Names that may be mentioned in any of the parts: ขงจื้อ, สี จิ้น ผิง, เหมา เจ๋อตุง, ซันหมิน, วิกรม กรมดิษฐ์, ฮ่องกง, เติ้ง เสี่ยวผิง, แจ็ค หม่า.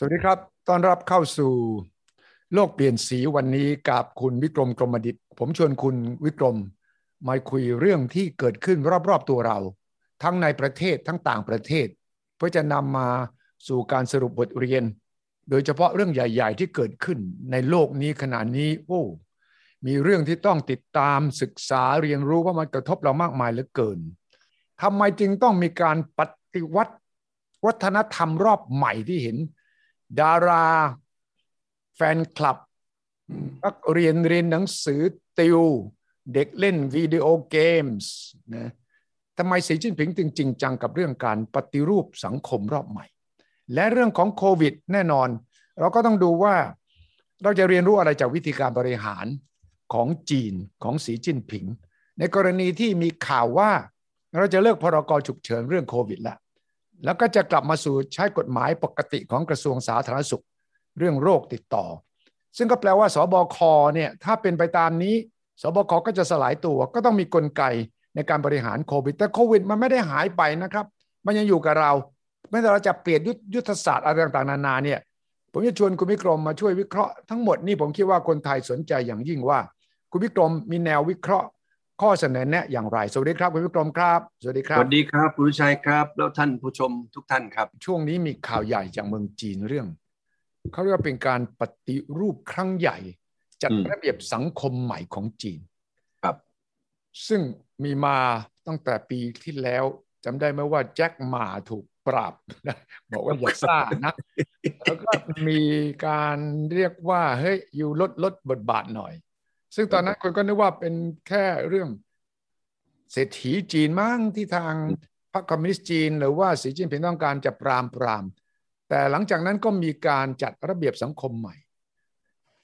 สวัสดีครับต้อนรับเข้าสู่โลกเปลี่ยนสีวันนี้กับคุณวิกรมกรมดิษฐ์ผมชวนคุณวิกรมมาคุยเรื่องที่เกิดขึ้นรอบๆตัวเราทั้งในประเทศทั้งต่างประเทศเพื่อจะนำมาสู่การสรุปบทเรียนโดยเฉพาะเรื่องใหญ่ๆที่เกิดขึ้นในโลกนี้ขณะนี้มีเรื่องที่ต้องติดตามศึกษาเรียนรู้ว่ามันกระทบเรามากมายเหลือเกินทำไมจึงต้องมีการปฏิวัติวัฒนธรรมรอบใหม่ที่เห็นดาราแฟนคลับนักเรียนหนังสือติวเด็กเล่นวิดีโอเกมส์นะทำไมสีจิ้นผิงจึงจริงจังกับเรื่องการปฏิรูปสังคมรอบใหม่และเรื่องของโควิดแน่นอนเราก็ต้องดูว่าเราจะเรียนรู้อะไรจากวิธีการบริหารของจีนของสีจิ้นผิงในกรณีที่มีข่าวว่าเราจะเลิกพรกฉุกเฉินเรื่องโควิดละแล้วก็จะกลับมาสู่ใช้กฎหมายปกติของกระทรวงสาธารณสุขเรื่องโรคติดต่อซึ่งก็แปลว่าสบคเนี่ยถ้าเป็นไปตามนี้สบคก็จะสลายตัวก็ต้องมีกลไกในการบริหารโควิดแต่โควิดมันไม่ได้หายไปนะครับมันยังอยู่กับเราไม่ว่าเราจะเปลี่ยนยุทธศาสตร์อะไรต่างๆนานาเนี่ยผมจะชวนคุณวิกรมมาช่วยวิเคราะห์ทั้งหมดนี่ผมคิดว่าคนไทยสนใจอย่างยิ่งว่าคุณวิกรมมีแนววิเคราะห์ข้อเสนอแนะอย่างไรสวัสดีครับคุณวิกรมครับสวัสดีครับสวัสดีครับคุณวิชัยครับแล้วท่านผู้ชมทุกท่านครับช่วงนี้มีข่าวใหญ่จากเมืองจีนเรื่องเขาเรียกว่าเป็นการปฏิรูปครั้งใหญ่จัดระเบียบสังคมใหม่ของจีนครับซึ่งมีมาตั้งแต่ปีที่แล้วจำได้ไหมว่าแจ็คหม่าถูกปราบบอกว่าอย่าซ่านะแล้วก็มีการเรียกว่าเฮ้ยอยู่ลดบทบาทหน่อยซึ่งตอนนั้นคนก็นึกว่าเป็นแค่เรื่องเศรษฐีจีนมั้งที่ทางพรรคคอมมิวนิสต์จีนหรือว่าสีจิ้นผิงต้องการจะปรามแต่หลังจากนั้นก็มีการจัดระเบียบสังคมใหม่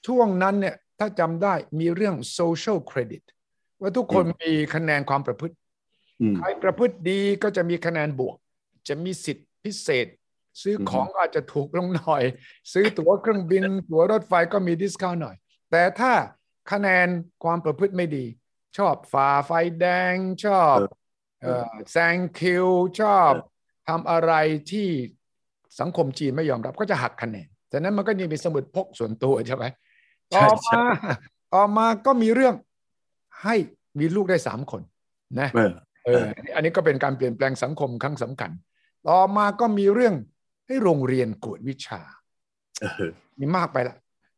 ช่วงนั้นเนี่ยถ้าจำได้มีเรื่องโซเชียลเครดิตว่าทุกคนมีคะแนนความประพฤติใครประพฤติดีก็จะมีคะแนนบวกจะมีสิทธิพิเศษซื้อของอาจจะถูกลงหน่อยซื้อตั๋วเครื่องบินตั๋วรถไฟก็มีดิสคาวน์หน่อยแต่ถ้าคะแนนความประพฤติไม่ดีชอบฝ่าไฟแดงชอบแซงคิวชอบทำอะไรที่สังคมจีนไม่ยอมรับก็จะหักคะแนนฉะนั้นมันก็ยังมีสมุดพกส่วนตัวใช่ไหมต่อมาก็มีเรื่องให้มีลูกได้3คนนะอันนี้ก็เป็นการเปลี่ยนแปลงสังคมครั้งสำคัญต่อมาก็มีเรื่องให้โรงเรียนกวดวิชามีมากไปละ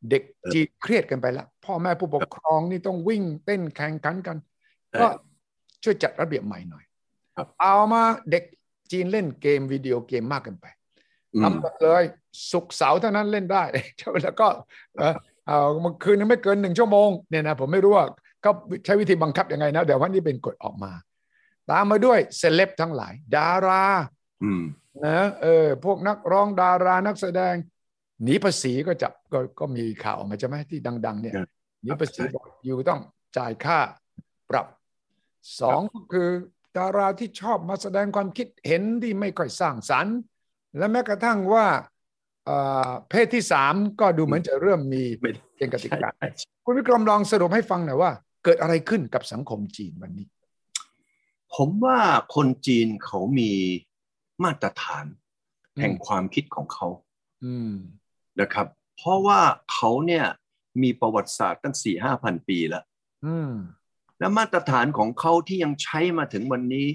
เด็กจีนเครียดกันไปละพ่อแม่ผู้ปกครองนี่ต้องวิ่งเต้นแข่งขันกันก็ช่วยจัดระเบียบใหม่หน่อยเอามาเด็กจีนเล่นเกมวิดีโอเกมมากกันไปทำหมดเลยศุกร์เสาร์เท่านั้นเล่นได้แล้วก็มันคืนนึงไม่เกิน1 ชั่วโมงเนี่ยนะผมไม่รู้ว่าก็ใช้วิธีบังคับยังไงนะแต่ว่านี่เป็นกฎออกมาตามมาด้วยเซเลบทั้งหลายดารานะพวกนักร้องดารานักแสดงหนีภาษีก็จับ ก็มีข่าวออกมาใช่ไหมที่ดังๆเนี่ยหนีภาษีบอกอยู่ต้องจ่ายค่าปรับ2ก็คือดาราที่ชอบมาแสดงความคิดเห็นที่ไม่ค่อยสร้างสรรค์และแม้กระทั่งว่าเพศที่3ก็ดูเหมือนจะเริ่มมีเป็นกติกาคุณวิกรมลองสรุปให้ฟังหน่อยว่าเกิดอะไรขึ้นกับสังคมจีนวันนี้ผมว่าคนจีนเขามีมาตรฐานแห่งความคิดของเขานะครับเพราะว่าเขาเนี่ยมีประวัติศาสตร์ตั้ง 4-5,000 ปีแล้วและมาตรฐานของเขาที่ยังใช้มาถึงวันนี้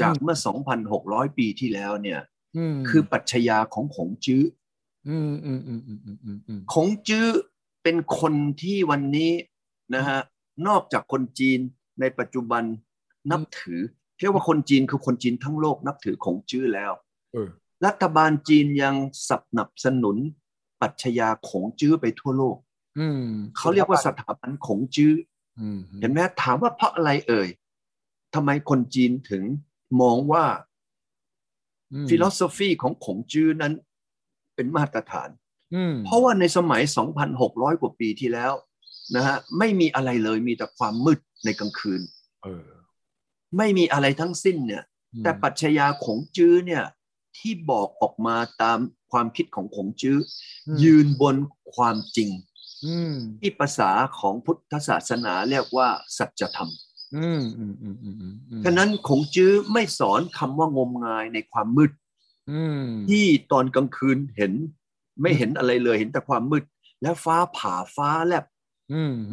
จากเมื่อ 2,600 ปีที่แล้วเนี่ยคือปรัชญาของขงจื้อขงจื้อเป็นคนที่วันนี้นะฮะนอกจากคนจีนในปัจจุบันนับถือเรียกว่าคนจีนคือคนจีนทั้งโลกนับถือขงจื้อแล้วรัฐบาลจีนยังสนับสนุนปรัชญาขงจื้อไปทั่วโลกเขาเรียกว่าสถาบันขงจื้อเห็นไหมถามว่าเพราะอะไรเอ่ยทำไมคนจีนถึงมองว่าฟิโลโซฟีของขงจื้อนั้นเป็นมาตรฐานเพราะว่าในสมัย 2,600 กว่าปีที่แล้วนะฮะไม่มีอะไรเลยมีแต่ความมืดในกลางคืนไม่มีอะไรทั้งสิ้นเนี่ยแต่ปรัชญาขงจื้อเนี่ยที่บอกออกมาตามความคิดของขงจื้อยืนบนความจริงที่ภาษาของพุทธศาสนาเรียกว่าสัจธรรมฉะนั้นขงจื้อไม่สอนคำว่างมงายในความมืดที่ตอนกลางคืนเห็น ไม่เห็นอะไรเลยเห็นแต่ความมืดแล้วฟ้าผ่าฟ้าแลบ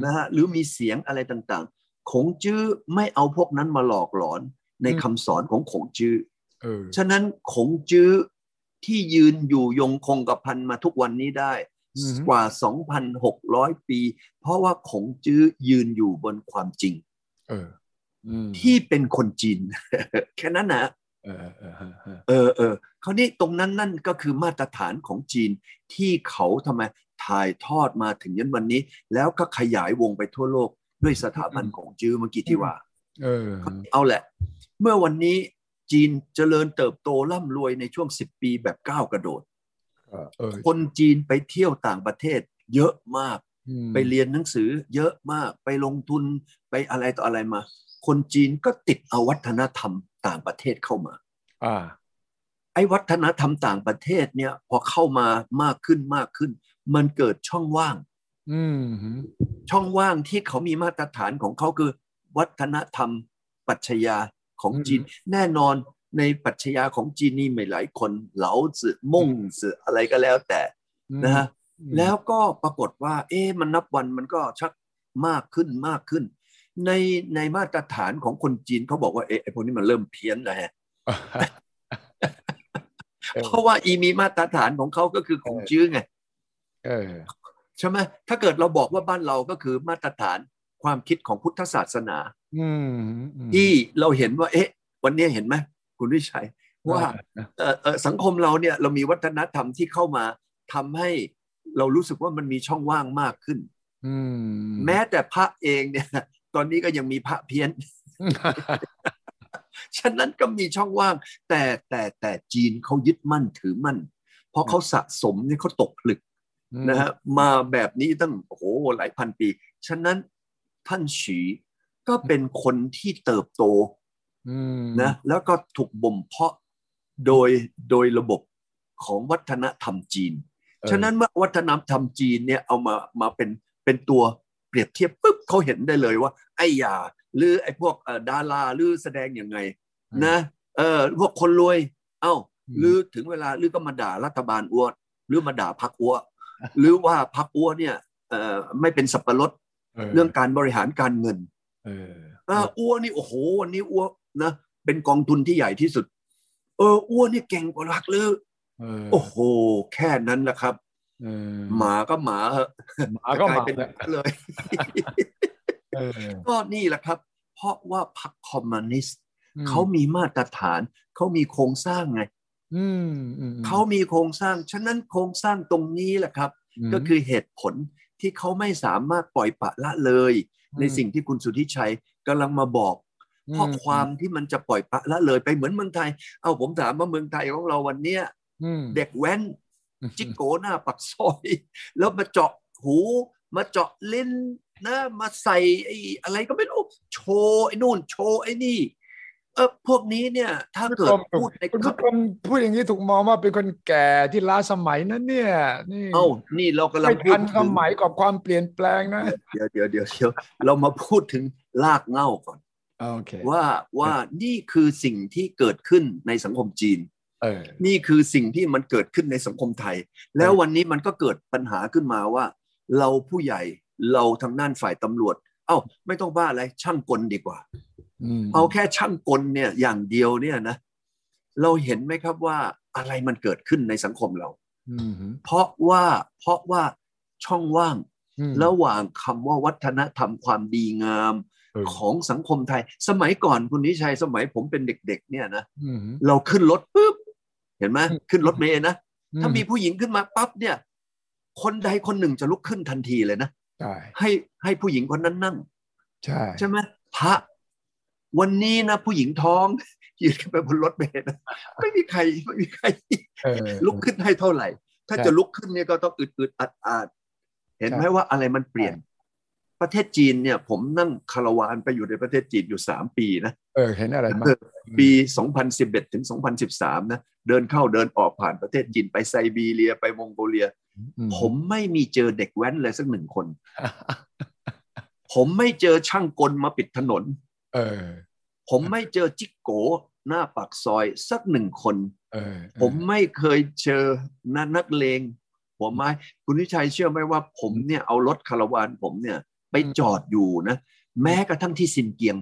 นะฮะหรือมีเสียงอะไรต่างๆขงจื้อไม่เอาพวกนั้นมาหลอกหลอนในคำสอนของขงจื้อฉะนั้นขงจื้อที่ยืนอยู่ยงคงกระพันมาทุกวันนี้ได้กว่า 2,600 ปีเพราะว่าขงจื้อยืนอยู่บนความจริงที่เป็นคนจีน แค่นั้นนะคราวนี้ตรงนั้นนั่นก็คือมาตรฐานของจีนที่เขาทำไมถ่ายทอดมาถึงยันวันนี้แล้วก็ขยายวงไปทั่วโลกด้วยสถาบันของจื้อเมื่อกี้ที่ว่าเอาแหละเมื่อวันนี้จีนเจริญเติบโตร่ำรวยในช่วง10ปีแบบก้าวกระโดดคนจีนไปเที่ยวต่างประเทศเยอะมากไปเรียนหนังสือเยอะมากไปลงทุนไปอะไรต่ออะไรมาคนจีนก็ติดเอาวัฒนธรรมต่างประเทศเข้ามาไอ้วัฒนธรรมต่างประเทศเนี่ยพอเข้ามามากขึ้นมากขึ้นมันเกิดช่องว่างช่องว่างที่เขามีมาตรฐานของเขาคือวัฒนธรรมปรัชญาของจีนแน่นอนในปรัชญาของจีนนี่ไม่หลายคนเหลาจื่อม่งจื่ออะไรก็แล้วแต่นะฮะแล้วก็ปรากฏว่ามันนับวันมันก็ชักมากขึ้นมากขึ้นในมาตรฐานของคนจีนเขาบอกว่าไอ้พวกนี้มันเริ่มเพี้ยนแล้วฮะ เพราะว่ามีมาตรฐานของเขาก็คือของจื้อไงใช่ไหมถ้าเกิดเราบอกว่าบ้านเราก็คือมาตรฐานความคิดของพุทธศาสนาที่เราเห็นว่าวันนี้เห็นไหมคุณวิชัยว่าสังคมเราเนี่ยเรามีวัฒนธรรมที่เข้ามาทำให้เรารู้สึกว่ามันมีช่องว่างมากขึ้นแม้แต่พระเองเนี่ยตอนนี้ก็ยังมีพระเพี้ยน ฉะนั้นก็มีช่องว่างแต่จีนเขายึดมั่นถือมั่นเพราะเขาสะสมเนี่ยเขาตกผลึกนะฮะมาแบบนี้ตั้งหลายพันปีฉะนั้นท่านฉีก็เป็นคนที่เติบโตนะแล้วก็ถูกบ่มเพาะโดยระบบของวัฒนธรรมจีนฉะนั้นเมื่อวัฒนธรรมจีนเนี่ยเอามาเป็นตัวเปรียบเทียบปุ๊บเขาเห็นได้เลยว่าไอ้หรือไอ้พวกดาราหรือแสดงยังไงนะพวกคนรวยหรือถึงเวลาหรือก็มาด่ารัฐบาลอ้วนหรือมาด่าพรรคอ้วนหรือว่าพรรคอ้วนเนี่ยไม่เป็นสับปะรดเรื่องการบริหารการเงินอ้วนนี่วันนี้อ้วนนะเป็นกองทุนที่ใหญ่ที่สุดอ้วนนี่เก่งกว่ารักหรือแค่นั้นแหละครับหมาก็หมาก็กลายเป็นเลยก็นี่แหละครับเพราะว่าพรรคคอมมิวนิสต์เขามีมาตรฐานเขามีโครงสร้างไงเขามีโครงสร้างฉะนั้นโครงสร้างตรงนี้แหละครับก็คือเหตุผลที่เขาไม่สามารถปล่อยปละละเลยในสิ่งที่คุณสุทธิชัยกำลังมาบอกข้อความที่มันจะปล่อยปละละเลยไปเหมือนเมืองไทยผมถามว่าเมืองไทยของเราวันเนี้ยเด็กแว้นจิกโกหน้าปักซอยแล้วมาเจาะหูมาเจาะลิ้นนะมาใส่อะไรก็ไม่รู้โชว์ไอ้นู่นโชว์ไอ้นี่พวกนี้เนี่ยถ้าเกิดพูดในพูดอย่างนี้ถูกมองว่าเป็นคนแก่ที่ล้าสมัยนั้นเนี่ยนี่นี่เรากำลังพูดถึงสมัยกับความเปลี่ยนแปลงนะเดี๋ยวเรามาพูดถึงรากเหง้าก่อนว่านี่คือสิ่งที่เกิดขึ้นในสังคมจีนนี่คือสิ่งที่มันเกิดขึ้นในสังคมไทยแล้ววันนี้มันก็เกิดปัญหาขึ้นมาว่าเราผู้ใหญ่เราทางด้านฝ่ายตำรวจไม่ต้องว่าอะไรช่างกลดีกว่าเอาแค่ช่างกลเนี่ยอย่างเดียวเนี่ยนะเราเห็นไหมครับว่าอะไรมันเกิดขึ้นในสังคมเราเพราะว่าช่องว่างระหว่างคำว่าวัฒนธรรมความดีงามของสังคมไทยสมัยก่อนคุณนิชัยสมัยผมเป็นเด็กๆเนี่ยนะเราขึ้นรถปุ๊บเห็นไหมขึ้นรถเมล์นะถ้ามีผู้หญิงขึ้นมาปั๊บเนี่ยคนใดคนหนึ่งจะลุกขึ้นทันทีเลยนะให้ผู้หญิงคนนั้นนั่งใช่ไหมพระวันนี้นะผู้หญิงท้องยืนขึ้นไปบนรถเมล์นะไม่มีใครลุกขึ้นให้เท่าไหร่ถ้าจะลุกขึ้นเนี่ยก็ต้องอึดๆอัดๆเห็นไหมว่าอะไรมันเปลี่ยนประเทศจีนเนี่ยผมนั่งคาราวานไปอยู่ในประเทศจีนอยู่3ปีนะเห็นอะไรมาปี2011ถึง2013นะเดินเข้าเดินออกผ่านประเทศจีนไปไซบีเรียไปมองโกเลียผมไม่มีเจอเด็กแว้นเลยสักหนึ่งคนผมไม่เจอช่างกลมาปิดถนนผมไม่เจอจิกโกหน้าปากซอยสักหนึ่งคนผมไม่เคยเจอนักเลง ผมไหมคุณวิชัยเชื่อไหมว่าผมเนี่ยเอารถคาราวานผมเนี่ยไปจอดอยู่นะแม้กระทั่งที่ซินเกียง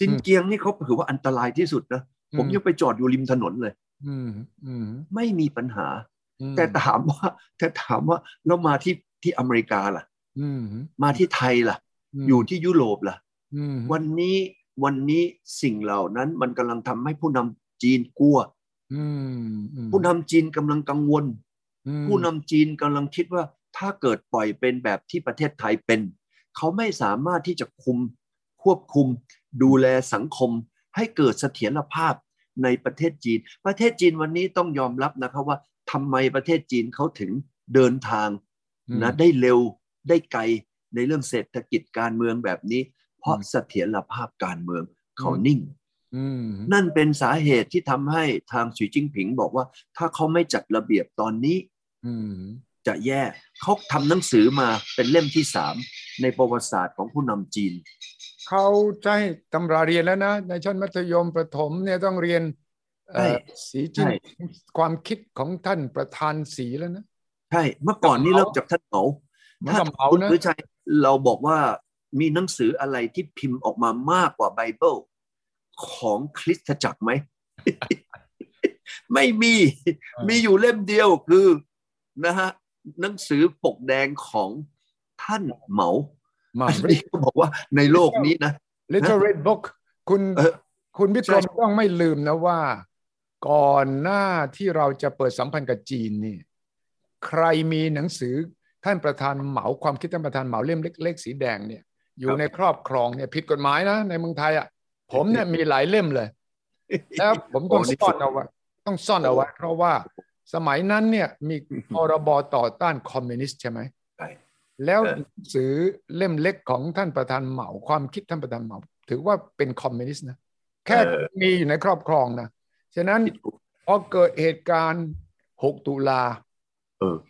ซินเกียงนี่เขาถือว่าอันตรายที่สุดนะผมยังไปจอดอยู่ริมถนนเลยไม่มีปัญหาแต่ถามว่าแล้วมาที่อเมริกาล่ะมาที่ไทยล่ะอยู่ที่ยุโรปล่ะวันนี้สิ่งเหล่านั้นมันกำลังทำให้ผู้นำจีนกลัวผู้นำจีนกำลังกังวลผู้นำจีนกำลังคิดว่าถ้าเกิดปล่อยเป็นแบบที่ประเทศไทยเป็นเขาไม่สามารถที่จะควบคุมดูแลสังคมให้เกิดเสถียรภาพในประเทศจีนวันนี้ต้องยอมรับนะครับว่าทำไมประเทศจีนเขาถึงเดินทางนะได้เร็วได้ไกลในเรื่องเศรษฐกิจการเมืองแบบนี้เพราะเสถียรภาพการเมืองเขานิ่งนั่นเป็นสาเหตุที่ทำให้ทางสีจิ้นผิงบอกว่าถ้าเขาไม่จัดระเบียบตอนนี้จะแย่เขาทำหนังสือมาเป็นเล่มที่3ในประวัติศาสตร์ของผู้นำจีนเขาใช้ตำราเรียนแล้วนะในชั้นมัธยมประถมเนี่ยต้องเรียนสีจิ้นความคิดของท่านประธานสีแล้วนะใช่เมื่อก่อนนี่เริ่มจากท่านเหมาถ้าคุณวิชัยเราบอกว่ามีหนังสืออะไรที่พิมพ์ออกมามากกว่าไบเบิลของคริสตจักรไหม ไม่มี มีอยู่เล่มเดียวคือนะฮะหนังสือปกแดงของท่านเหมาอันนี้ก็บอกว่าในโลกนี้นะ Little Red Book คุณวิกรมต้องไม่ลืมนะว่าก่อนหน้าที่เราจะเปิดสัมพันธ์กับจีนนี่ใครมีหนังสือท่านประธานเหมาความคิดท่านประธานเหมาเล่มเล็กๆสีแดงเนี่ยอยู่ในครอบครองเนี่ยผิดกฎหมายนะในเมืองไทยอ่ะผมเนี่ยมีหลายเล่มเลยแล้วผมต้องซ่อนเอาไว้เพราะว่าสมัยนั้นเนี่ยมีพรบต่อต้านคอมมิวนิสต์ใช่ไหมแล้วหนังสือเล่มเล็กของท่านประธานเหมาความคิดท่านประธานเหมาถือว่าเป็นคอมมิวนิสต์นะแค่มีอยู่ในครอบครองนะฉะนั้นพอเกิดเหตุการณ์6ตุลา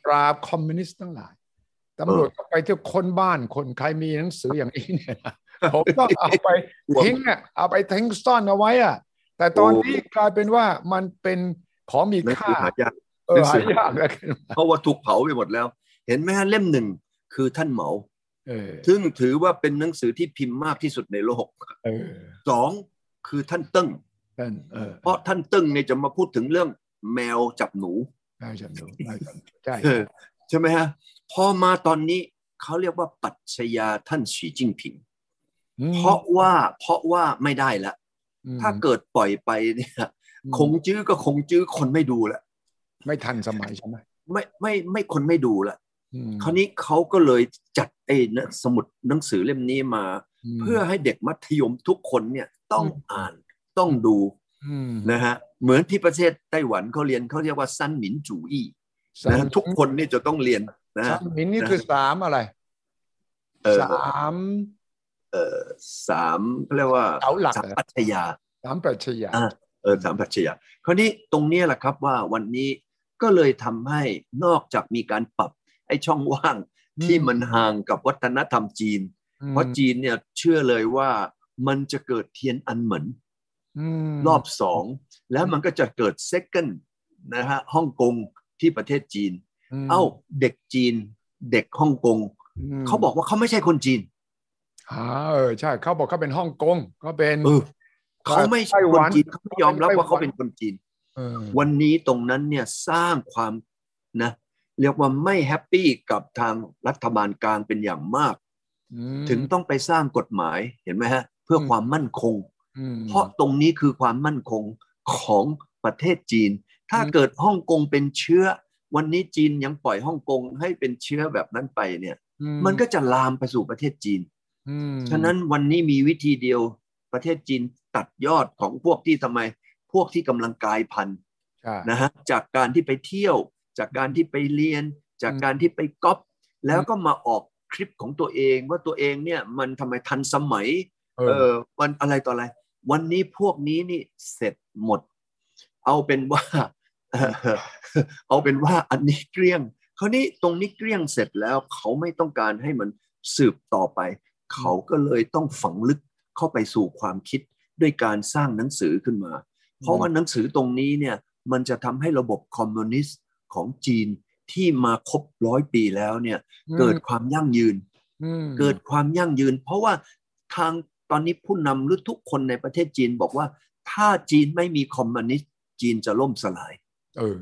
ปราบคอมมิวนิสต์ทั้งหลายตำรวจก็ไปเที่ยวคนบ้านคนใครมีหนังสืออย่างนี้เนี่ยผมต้องเอาไปทิ้งอ่ะเอาไปทิ้งซ่อนเอาไว้อ่ะแต่ตอนนี้กลายเป็นว่ามันเป็นของมีค่าหายากเพราะว่าถูกเผาไปหมดแล้วเห็นไหมฮะเล่ม1คือท่านเหมาซึ่งถือว่าเป็นหนังสือที่พิมพ์มากที่สุดในโลก2คือท่านเติ้งเพราะท่านเติ้งเนี่ยจะมาพูดถึงเรื่องแมวจับหนูใช่ไหมฮะพอมาตอนนี้เขาเรียกว่าปรัชญาท่านสีจิ้นผิงเพราะว่าไม่ได้ละถ้าเกิดปล่อยไปเนี่ยคงจื้อคนไม่ดูละไม่ทันสมัยใช่ไหมไม่คนไม่ดูละคราวนี้เขาก็เลยจัดไอ้สมุดหนังสือเล่มนี้มาเพื่อให้เด็กมัธยมทุกคนเนี่ยต้องอ่านต้องดูนะฮะเหมือนที่ประเทศไต้หวันเขาเรียกว่าซันหมินจูอี้นะทุกคนนี่จะต้องเรียนนะซันหมินนี่คือ3อะไร3เรียกว่า3ปรัชญา3ปรัชญาคราวนี้ตรงนี้แหละครับว่าวันนี้ก็เลยทำให้นอกจากมีการปรับไอ้ช่องว่างที่มันห่างกับวัฒนธรรมจีนเพราะจีนเนี่ยเชื่อเลยว่ามันจะเกิดเทียนอันเหมินรอบ2แล้วมันก็จะเกิด second นะฮะฮ่องกงที่ประเทศจีนเอ้าเด็กจีนเด็กฮ่องกงเขาบอกว่าเขาไม่ใช่คนจีนใช่เขาบอกเขาเป็นฮ่องกงเขาเป็นเขาไม่ใช่คนจีนเขาไม่ยอมรับว่าเขาเป็นคนจีนวันนี้ตรงนั้นเนี่ยสร้างความนะเรียกว่าไม่แฮปปี้กับทางรัฐบาลกลางเป็นอย่างมากถึงต้องไปสร้างกฎหมายเห็นไหมฮะเพื่อความมั่นคงเพราะตรงนี้คือความมั่นคงของประเทศจีนถ้าเกิดฮ่องกงเป็นเชื้อวันนี้จีนยังปล่อยฮ่องกงให้เป็นเชื้อแบบนั้นไปเนี่ยมันก็จะลามไปสู่ประเทศจีนฉะนั้นวันนี้มีวิธีเดียวประเทศจีนตัดยอดของพวกที่กำลังกลายพันธุ์นะฮะจากการที่ไปเที่ยวจากการที่ไปเรียนจากการที่ไปก๊อปแล้วก็มาออกคลิปของตัวเองว่าตัวเองเนี่ยมันทำไมทันสมัยวันอะไรต่ออะไรวันนี้พวกนี้นี่เสร็จหมดเอาเป็นว่าอันนี้เกลี้ยงคราวนี้ตรงนี้เกลี้ยงเสร็จแล้วเขาไม่ต้องการให้มันสืบต่อไปเขาก็เลยต้องฝังลึกเข้าไปสู่ความคิดด้วยการสร้างหนังสือขึ้นมาเพราะว่าหนังสือตรงนี้เนี่ยมันจะทำให้ระบบคอมมิวนิสต์ของจีน ที่มาครบ100 ปีแล้วเนี่ยเกิดความยั่งยืนเพราะว่าทางตอนนี้ผู้นำหรือทุกคนในประเทศจีนบอกว่าถ้าจีนไม่มีคอมมิวนิสต์จีนจะล่มสลาย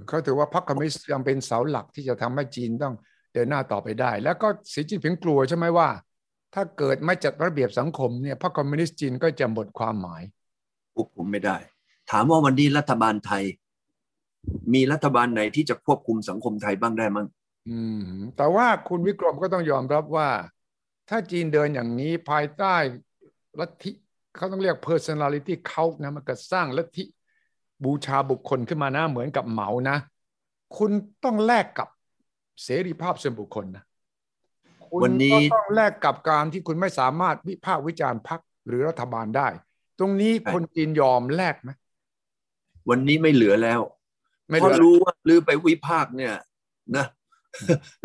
เขาถือว่าพรรคคอมมิวนิสต์ยังเป็นเสาหลักที่จะทำให้จีนต้องเดินหน้าต่อไปได้แล้วก็สีจิ้นผิงกลัวใช่ไหมว่าถ้าเกิดไม่จัดระเบียบสังคมเนี่ยพรรคคอมมิวนิสต์จีนก็จะหมดความหมายควบคุมไม่ได้ถามว่าวันนี้รัฐบาลไทยมีรัฐบาลไหนที่จะควบคุมสังคมไทยบ้างได้มั้งแต่ว่าคุณวิกรมก็ต้องยอมรับว่าถ้าจีนเดินอย่างนี้ภายใต้ลัทธิเขาต้องเรียก personality cult นะมันก็สร้างลัทธิบูชาบุคคลขึ้นมานะเหมือนกับเหมานะคุณต้องแลกกับเสรีภาพส่วนบุคคลนะวันนี้ต้องแลกกับการที่คุณไม่สามารถวิพากษ์วิจารณ์พรรคหรือรัฐบาลได้ตรงนี้คนจีนยอมแลกไหมวันนี้ไม่เหลือแล้วเพราะรู้ว่าลือไปวิพากษ์เนี่ยนะ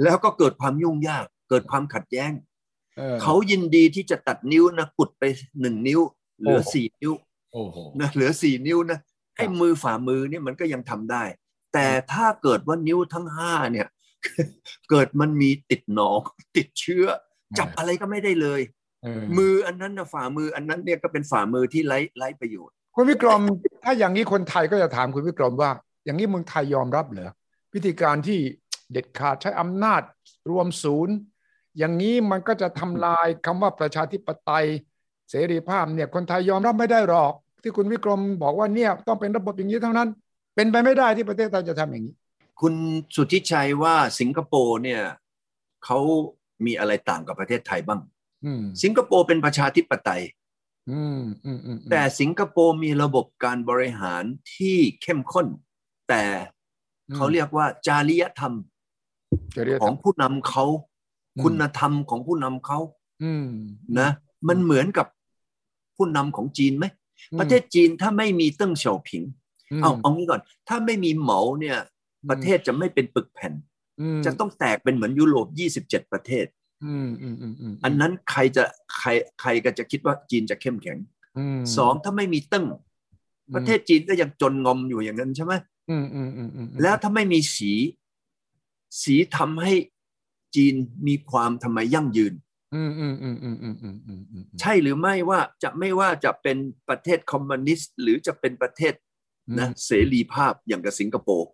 แล้วก็เกิดความยุ่งยากเกิดความขัดแย้งเขายินดีที่จะตัดนิ้วนะกุดไป1 นิ้วเหลือ4 นิ้วนะเหลือ4 นิ้วนะไอ้มือฝ่ามือเนี่ยมันก็ยังทำได้แต่ถ้าเกิดว่านิ้วทั้ง5เนี่ยเกิดมันมีติดหนองติดเชื้อจับอะไรก็ไม่ได้เลยมืออันนั้นนะฝ่ามืออันนั้นเนี่ยก็เป็นฝ่ามือที่ไร้ประโยชน์คุณวิกรมถ้าอย่างนี้คนไทยก็จะถามคุณวิกรมว่าอย่างนี้เมืองไทยยอมรับเหรอวิธีการที่เด็ดขาดใช้อำนาจรวมศูนย์อย่างนี้มันก็จะทำลายคำว่าประชาธิปไตยเสรีภาพเนี่ยคนไทยยอมรับไม่ได้หรอกที่คุณวิกรมบอกว่าเนี่ยต้องเป็นระบบอย่างนี้เท่านั้นเป็นไปไม่ได้ที่ประเทศไทยจะทำอย่างนี้คุณสุทธิชัยว่าสิงคโปร์เนี่ยเขามีอะไรต่างกับประเทศไทยบ้างสิงคโปร์เป็นประชาธิปไตยแต่สิงคโปร์มีระบบการบริหารที่เข้มข้นแต่เขาเรียกว่าจาริยธรรมของผู้นำเขาคุณธรรมของผู้นำเขานะมันเหมือนกับผู้นำของจีนไหมประเทศจีนถ้าไม่มีเติ้งเสี่ยวผิงเอางี้ก่อนถ้าไม่มีเหมาเนี่ยประเทศจะไม่เป็นปึกแผ่นจะต้องแตกเป็นเหมือนยุโรป27ประเทศอันนั้นใครก็จะคิดว่าจีนจะเข้มแข็ง2ถ้าไม่มีเติ้งประเทศจีนก็ยังจนงอมอยู่อย่างนั้นใช่ไหมแล้วถ้าไม่มีสีทำให้จีนมีความทำไมยั่งยืนใช่หรือไม่ว่าจะไม่ว่าจะเป็นประเทศคอมมิวนิสต์หรือจะเป็นประเทศนะเสรีภาพอย่างกับสิงคโปร์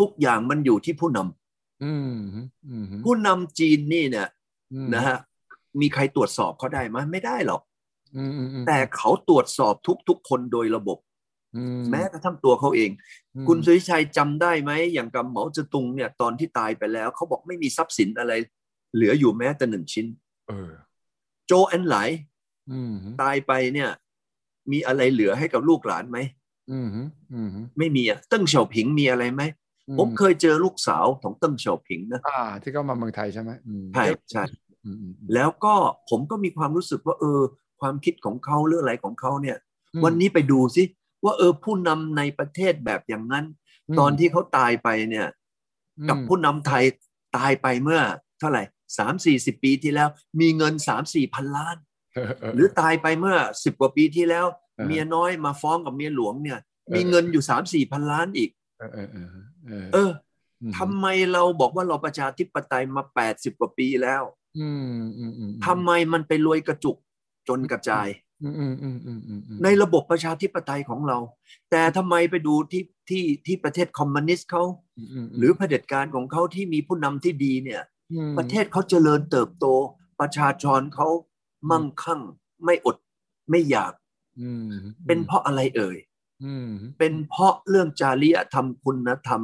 ทุกอย่างมันอยู่ที่ผู้นำผู้นำจีนนี่เนี่ยนะฮะมีใครตรวจสอบเขาได้ไหมไม่ได้หรอกแต่เขาตรวจสอบทุกคนโดยระบบแม้กระทั่งตัวเขาเองคุณสุทธิชัยจำได้ไหมอย่างกับเหมาเจ๋อตุงเนี่ยตอนที่ตายไปแล้วเขาบอกไม่มีทรัพย์สินอะไรเหลืออยู่แม้แต่1 ชิ้นโจแอนไหลตายไปเนี่ยมีอะไรเหลือให้กับลูกหลานไหมไม่มีอ่ะเติ้งเสี่ยวผิงมีอะไรไหมผมเคยเจอลูกสาวของเติ้งเสี่ยวผิงนะที่เขามาเมืองไทยใช่ไหมใช่ใช่แล้วก็ผมก็มีความรู้สึกว่าความคิดของเขาเรื่องอะไรของเขาเนี่ยวันนี้ไปดูสิว่าผู้นำในประเทศแบบอย่างนั้นตอนที่เขาตายไปเนี่ยกับผู้นำไทยตายไปเมื่อเท่าไหร่ 30-40 ปีที่แล้วมีเงิน 3-4 พันล้านหรือตายไปเมื่อ10กว่าปีที่แล้วเมียน้อยมาฟ้องกับเมียหลวงเนี่ยมีเงินอยู่ 3-4 พันล้านอีกทำไมเราบอกว่าเราประชาธิปไตยมา80กว่าปีแล้วทำไมมันไปรวยกระจุกจนกระจายในระบบประชาธิปไตยของเราแต่ทำไมไปดูที่ประเทศคอมมิวนิสต์เขาหรือเผด็จการของเขาที่มีผู้นำที่ดีเนี่ยประเทศเขาเจริญเติบโตประชาชนเขามั่งคั่งไม่อดไม่อยากเป็นเพราะอะไรเอ่ยเป็นเพราะเรื่องจริยธรรมคุณธรรม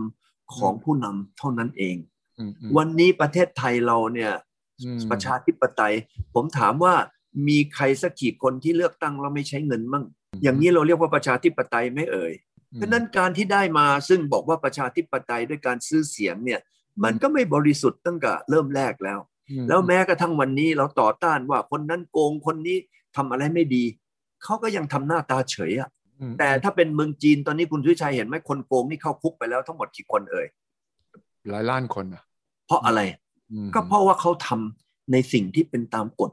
ของผู้นำเท่านั้นเองวันนี้ประเทศไทยเราเนี่ยประชาธิปไตยผมถามว่ามีใครสักกี่คนที่เลือกตั้งแล้วไม่ใช้เงินมั่งอย่างนี้เราเรียกว่าประชาธิปไตยไม่เอ่ยฉะนั้นการที่ได้มาซึ่งบอกว่าประชาธิปไตยด้วยการซื้อเสียงเนี่ยมันก็ไม่บริสุทธิ์ตั้งแต่เริ่มแรกแล้วแล้วแม้กระทั่งวันนี้เราต่อต้านว่าคนนั้นโกงคนนี้ทำอะไรไม่ดีเขาก็ยังทำหน้าตาเฉยอ่ะแต่ถ้าเป็นเมืองจีนตอนนี้คุณสุทธิชัยเห็นไหมคนโกงนี่เข้าคุกไปแล้วทั้งหมดกี่คนเอ่ยหลายล้านคนนะเพราะอะไรก็เพราะว่าเขาทำในสิ่งที่เป็นตามกฎ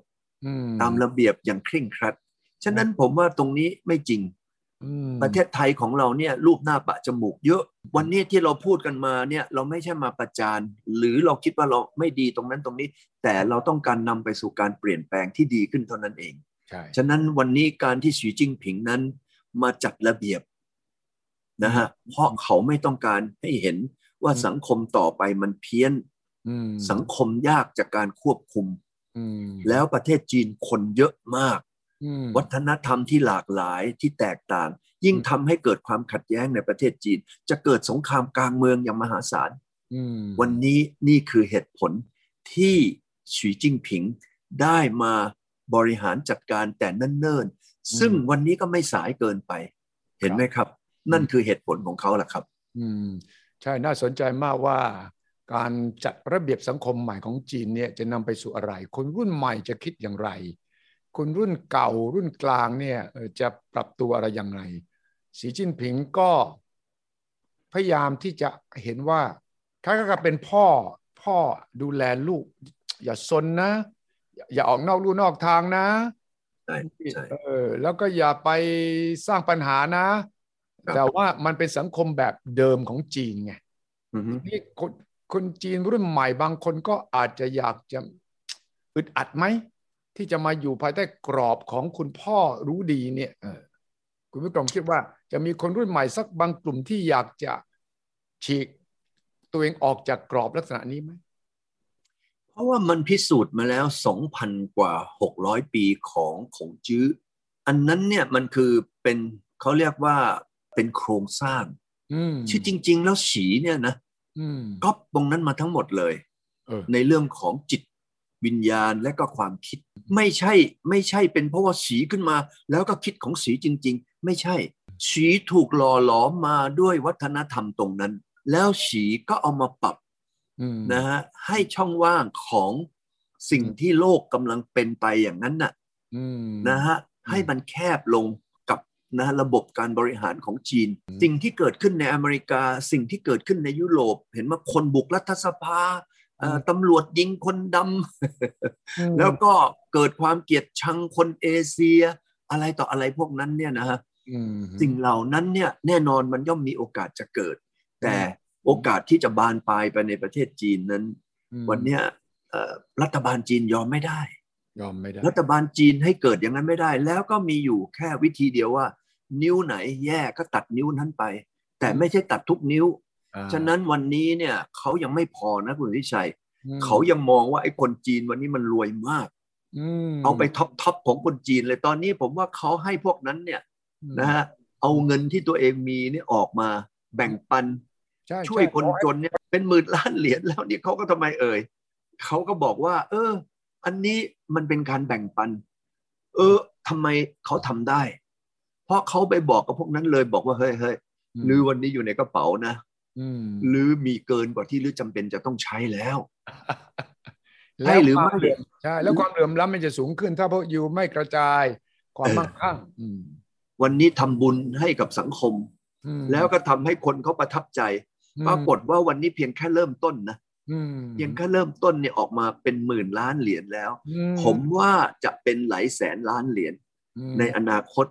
ตามระเบียบอย่างเคร่งครัดฉะนั้นผมว่าตรงนี้ไม่จริง ประเทศไทยของเราเนี่ยรูปหน้าปะจมูกเยอะวันนี้ที่เราพูดกันมาเนี่ยเราไม่ใช่มาประจานหรือเราคิดว่าเราไม่ดีตรงนั้นตรงนี้แต่เราต้องการนำไปสู่การเปลี่ยนแปลงที่ดีขึ้นเท่านั้นเองฉะนั้นวันนี้การที่สีจิ้นผิงนั้นมาจัดระเบียบนะฮะเพราะเขาไม่ต้องการให้เห็นว่าสังคมต่อไปมันเพี้ยนสังคมยากจากการควบคุมแล้วประเทศจีนคนเยอะมากวัฒนธรรมที่หลากหลายที่แตกต่างยิ่งทำให้เกิดความขัดแย้งในประเทศจีนจะเกิดสงครามกลางเมืองอย่างมหาศาลวันนี้นี่คือเหตุผลที่สีจิ้นผิงได้มาบริหารจัดการแต่เนิ่นๆซึ่งวันนี้ก็ไม่สายเกินไปเห็นไหมครับนั่นคือเหตุผลของเขาแหละครับใช่น่าสนใจมากว่าการจัดระเบียบสังคมใหม่ของจีนเนี่ยจะนำไปสู่อะไรคนรุ่นใหม่จะคิดอย่างไรคนรุ่นเก่ารุ่นกลางเนี่ยจะปรับตัวอะไรอย่างไรสีจิ้นผิงก็พยายามที่จะเห็นว่าคล้ายๆกับเป็นพ่อดูแลลูกอย่าซนนะอย่าออกนอกลู่นอกทางนะแล้วก็อย่าไปสร้างปัญหานะแต่ว่ามันเป็นสังคมแบบเดิมของจีนไงนี่คนจีนรุ่นใหม่บางคนก็อาจจะอยากจะอึดอัดไหมที่จะมาอยู่ภายใต้กรอบของคุณพ่อรู้ดีเนี่ยคุณผู้ชมคิดว่าจะมีคนรุ่นใหม่สักบางกลุ่มที่อยากจะฉีกตัวเองออกจากกรอบลักษณะนี้ไหมเพราะว่ามันพิสูจน์มาแล้ว 2,000 กว่า600ปีของขงจื้ออันนั้นเนี่ยมันคือเป็นเขาเรียกว่าเป็นโครงสร้างที่จริงๆแล้วฉีเนี่ยนะก็ตรงนั้นมาทั้งหมดเลยในเรื่องของจิตวิญญาณและก็ความคิดไม่ใช่เป็นเพราะว่าสีขึ้นมาแล้วก็คิดของสีจริงๆไม่ใช่สีถูกหล่อหลอมมาด้วยวัฒนธรรมตรงนั้นแล้วสีก็เอามาปรับนะฮะให้ช่องว่างของสิ่งที่โลกกำลังเป็นไปอย่างนั้นน่ะนะฮะให้มันแคบลงกับนะระบบการบริหารของจีนสิ่งที่เกิดขึ้นในอเมริกาสิ่งที่เกิดขึ้นในยุโรปเห็นว่าคนบุกรัฐสภาตำรวจยิงคนดำแล้วก็เกิดความเกลียดชังคนเอเชียอะไรต่ออะไรพวกนั้นเนี่ยนะฮะสิ่งเหล่านั้นเนี่ยแน่นอนมันย่อมมีโอกาสจะเกิดแต่โอกาสที่จะบานปลายไปในประเทศจีนนั้นวันนี้รัฐบาลจีนยอมไม่ได้รัฐบาลจีนให้เกิดอย่างนั้นไม่ได้แล้วก็มีอยู่แค่วิธีเดียวว่านิ้วไหนแย่ก็ตัดนิ้วนั้นไปแต่ไม่ใช่ตัดทุกนิ้วฉะนั้นวันนี้เนี่ยเขายังไม่พอนะคุณวิชัยเขายังมองว่าไอ้คนจีนวันนี้มันรวยมากเอาไปท็อปของคนจีนเลยตอนนี้ผมว่าเขาให้พวกนั้นเนี่ยนะฮะเอาเงินที่ตัวเองมีเนี่ยออกมาแบ่งปันช่วยคนจนเนี่ยเป็นหมื่นล้านเหรียญแล้วนี่เขาก็ทำไมเอ่ยเขาก็บอกว่าอันนี้มันเป็นการแบ่งปันทำไมเขาทำได้เพราะเขาไปบอกกับพวกนั้นเลยบอกว่าเฮ้ยลือวันนี้อยู่ในกระเป๋านะหรือมีเกินกว่าที่หรือจำเป็นจะต้องใช้แล้วใช่หรือไม่ใช่แล้วความเหลื่อมล้ำมันจะสูงขึ้นถ้าพวกยูไม่กระจายความมั่งคั่งวันนี้ทำบุญให้กับสังคมแล้วก็ทำให้คนเขาประทับใจปรากฏว่าวันนี้เพียงแค่เริ่มต้นนะยังแค่เริ่มต้นเนี่ยออกมาเป็นหมื่นล้านเหรียญแล้วผมว่าจะเป็นหลายแสนล้านเหรียญในอนาคต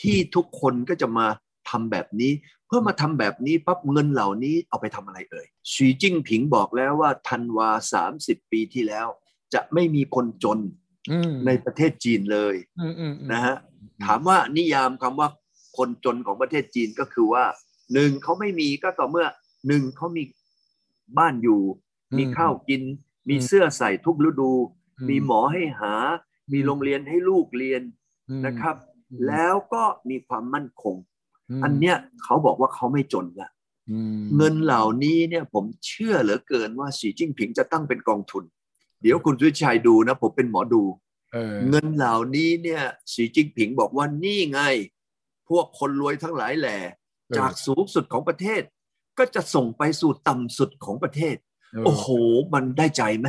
ที่ทุกคนก็จะมาทำแบบนี้เพื่อมาทำแบบนี้ปั๊บเงินเหล่านี้เอาไปทำอะไรเอ่ยสีจิ้นผิงบอกแล้วว่าธันวา30ปีที่แล้วจะไม่มีคนจนในประเทศจีนเลยนะฮะถามว่านิยามคำว่าคนจนของประเทศจีนก็คือว่าหนึ่งเขาไม่มีก็ต่อเมื่อหนึ่งเขามีบ้านอยู่มีข้าวกินมีเสื้อใส่ทุกฤดูมีหมอให้หามีโรงเรียนให้ลูกเรียนนะครับแล้วก็มีความมั่นคงอันเนี้ยเขาบอกว่าเขาไม่จนละเงินเหล่านี้เนี่ยผมเชื่อเหลือเกินว่าสีจิ้นผิงจะตั้งเป็นกองทุนเดี๋ยวคุณสุวิชัยดูนะผมเป็นหมอดูเงินเหล่านี้เนี่ยสีจิ้นผิงบอกว่านี่ไงพวกคนรวยทั้งหลายแหล่จากสูงสุดของประเทศก็จะส่งไปสู่ต่ำสุดของประเทศโอ้โหมันได้ใจไหม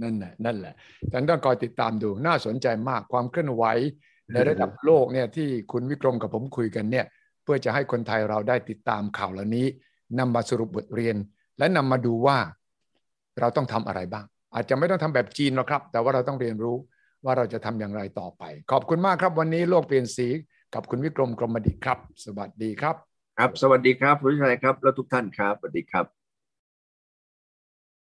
นั่นแหละฉันต้องคอยติดตามดูน่าสนใจมากความเคลื่อนไหวในระดับโลกเนี่ยที่คุณวิกรมกับผมคุยกันเนี่ยเพื่อจะให้คนไทยเราได้ติดตามข่าวเหล่านี้นำมาสรุปบทเรียนและนำมาดูว่าเราต้องทำอะไรบ้างอาจจะไม่ต้องทำแบบจีนหรอกครับแต่ว่าเราต้องเรียนรู้ว่าเราจะทำอย่างไรต่อไปขอบคุณมากครับวันนี้โลกเปลี่ยนสี กับคุณวิกรมกรมดิษฐ์ครับสวัสดีครับครับสวัสดีครับผู้ชายครับและทุกท่านครับสวัสดีครับ